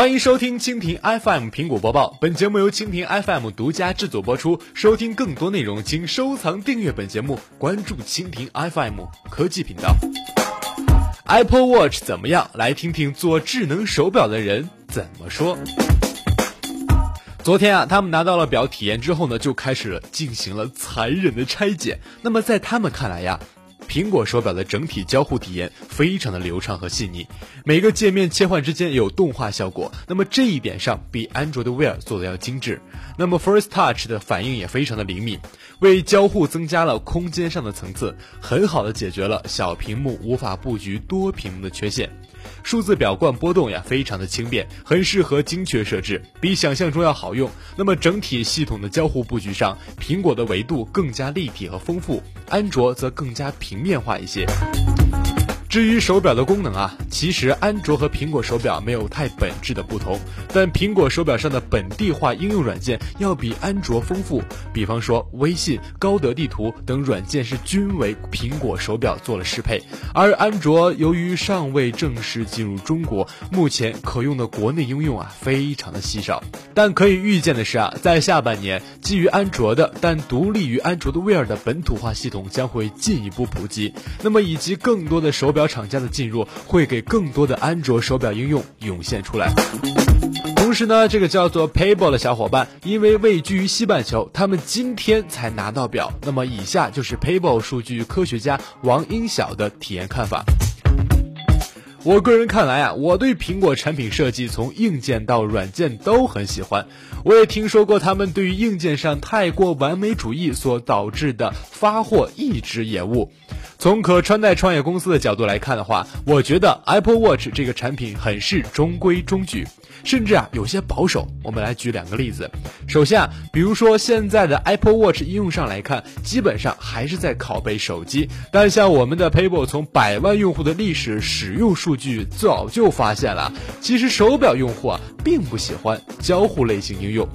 欢迎收听蜻蜓 FM 苹果播报，本节目由蜻蜓 FM 独家制作播出。收听更多内容，请收藏订阅本节目，关注蜻蜓 FM 科技频道。Apple Watch 怎么样？来听听做智能手表的人怎么说。昨天他们拿到了表体验之后呢，就开始了进行了残忍的拆解。那么在他们看来呀，苹果手表的整体交互体验非常的流畅和细腻，每个界面切换之间有动画效果，那么这一点上比安卓的 Wear 做的要精致。那么 First Touch 的反应也非常的灵敏，为交互增加了空间上的层次，很好的解决了小屏幕无法布局多屏幕的缺陷。数字表冠波动非常的轻便，很适合精确设置，比想象中要好用。那么整体系统的交互布局上，苹果的维度更加立体和丰富，安卓则更加平面化一些。至于手表的功能其实安卓和苹果手表没有太本质的不同，但苹果手表上的本地化应用软件要比安卓丰富，比方说微信、高德地图等软件是均为苹果手表做了适配，而安卓由于尚未正式进入中国，目前可用的国内应用非常的稀少。但可以预见的是在下半年，基于安卓的但独立于安卓的 Wear 的本土化系统将会进一步普及，那么以及更多的手表厂家的进入，会给更多的安卓手表应用涌现出来。同时呢，这个叫做 Payable 的小伙伴，因为位居于西半球，他们今天才拿到表。那么以下就是 Payable 数据科学家王英晓的体验看法。我个人看来我对苹果产品设计从硬件到软件都很喜欢，我也听说过他们对于硬件上太过完美主义所导致的发货一直延误。从可穿戴创业公司的角度来看的话，我觉得 Apple Watch 这个产品很是中规中矩，甚至有些保守。我们来举两个例子。首先比如说现在的 Apple Watch 应用上来看，基本上还是在拷贝手机，但像我们的 Payable 从100万用户的历史使用数据早就发现了，其实手表用户并不喜欢交互类型应用，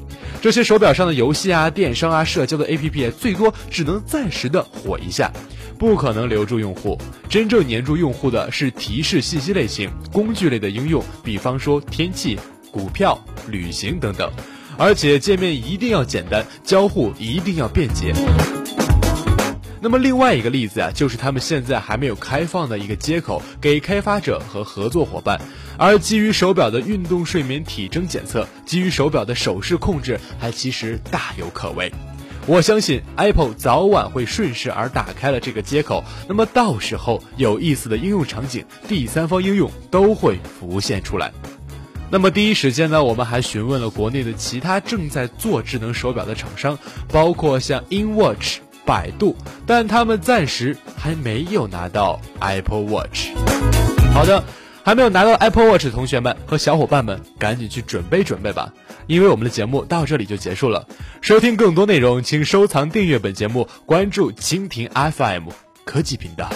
这些手表上的游戏电商社交的 APP 最多只能暂时的火一下，不可能留住用户。真正黏住用户的是提示信息类型、工具类的应用，比方说天气、股票、旅行等等。而且界面一定要简单，交互一定要便捷。那么另外一个例子就是他们现在还没有开放的一个接口给开发者和合作伙伴，而基于手表的运动睡眠体征检测，基于手表的手势控制还其实大有可为。我相信 Apple 早晚会顺势而打开了这个接口，那么到时候有意思的应用场景、第三方应用都会浮现出来。那么第一时间呢，我们还询问了国内的其他正在做智能手表的厂商，包括像 InWatch、百度，但他们暂时还没有拿到 Apple Watch。 好的，还没有拿到 Apple Watch 的同学们和小伙伴们赶紧去准备准备吧，因为我们的节目到这里就结束了。收听更多内容请收藏订阅本节目，关注蜻蜓 FM 科技频道。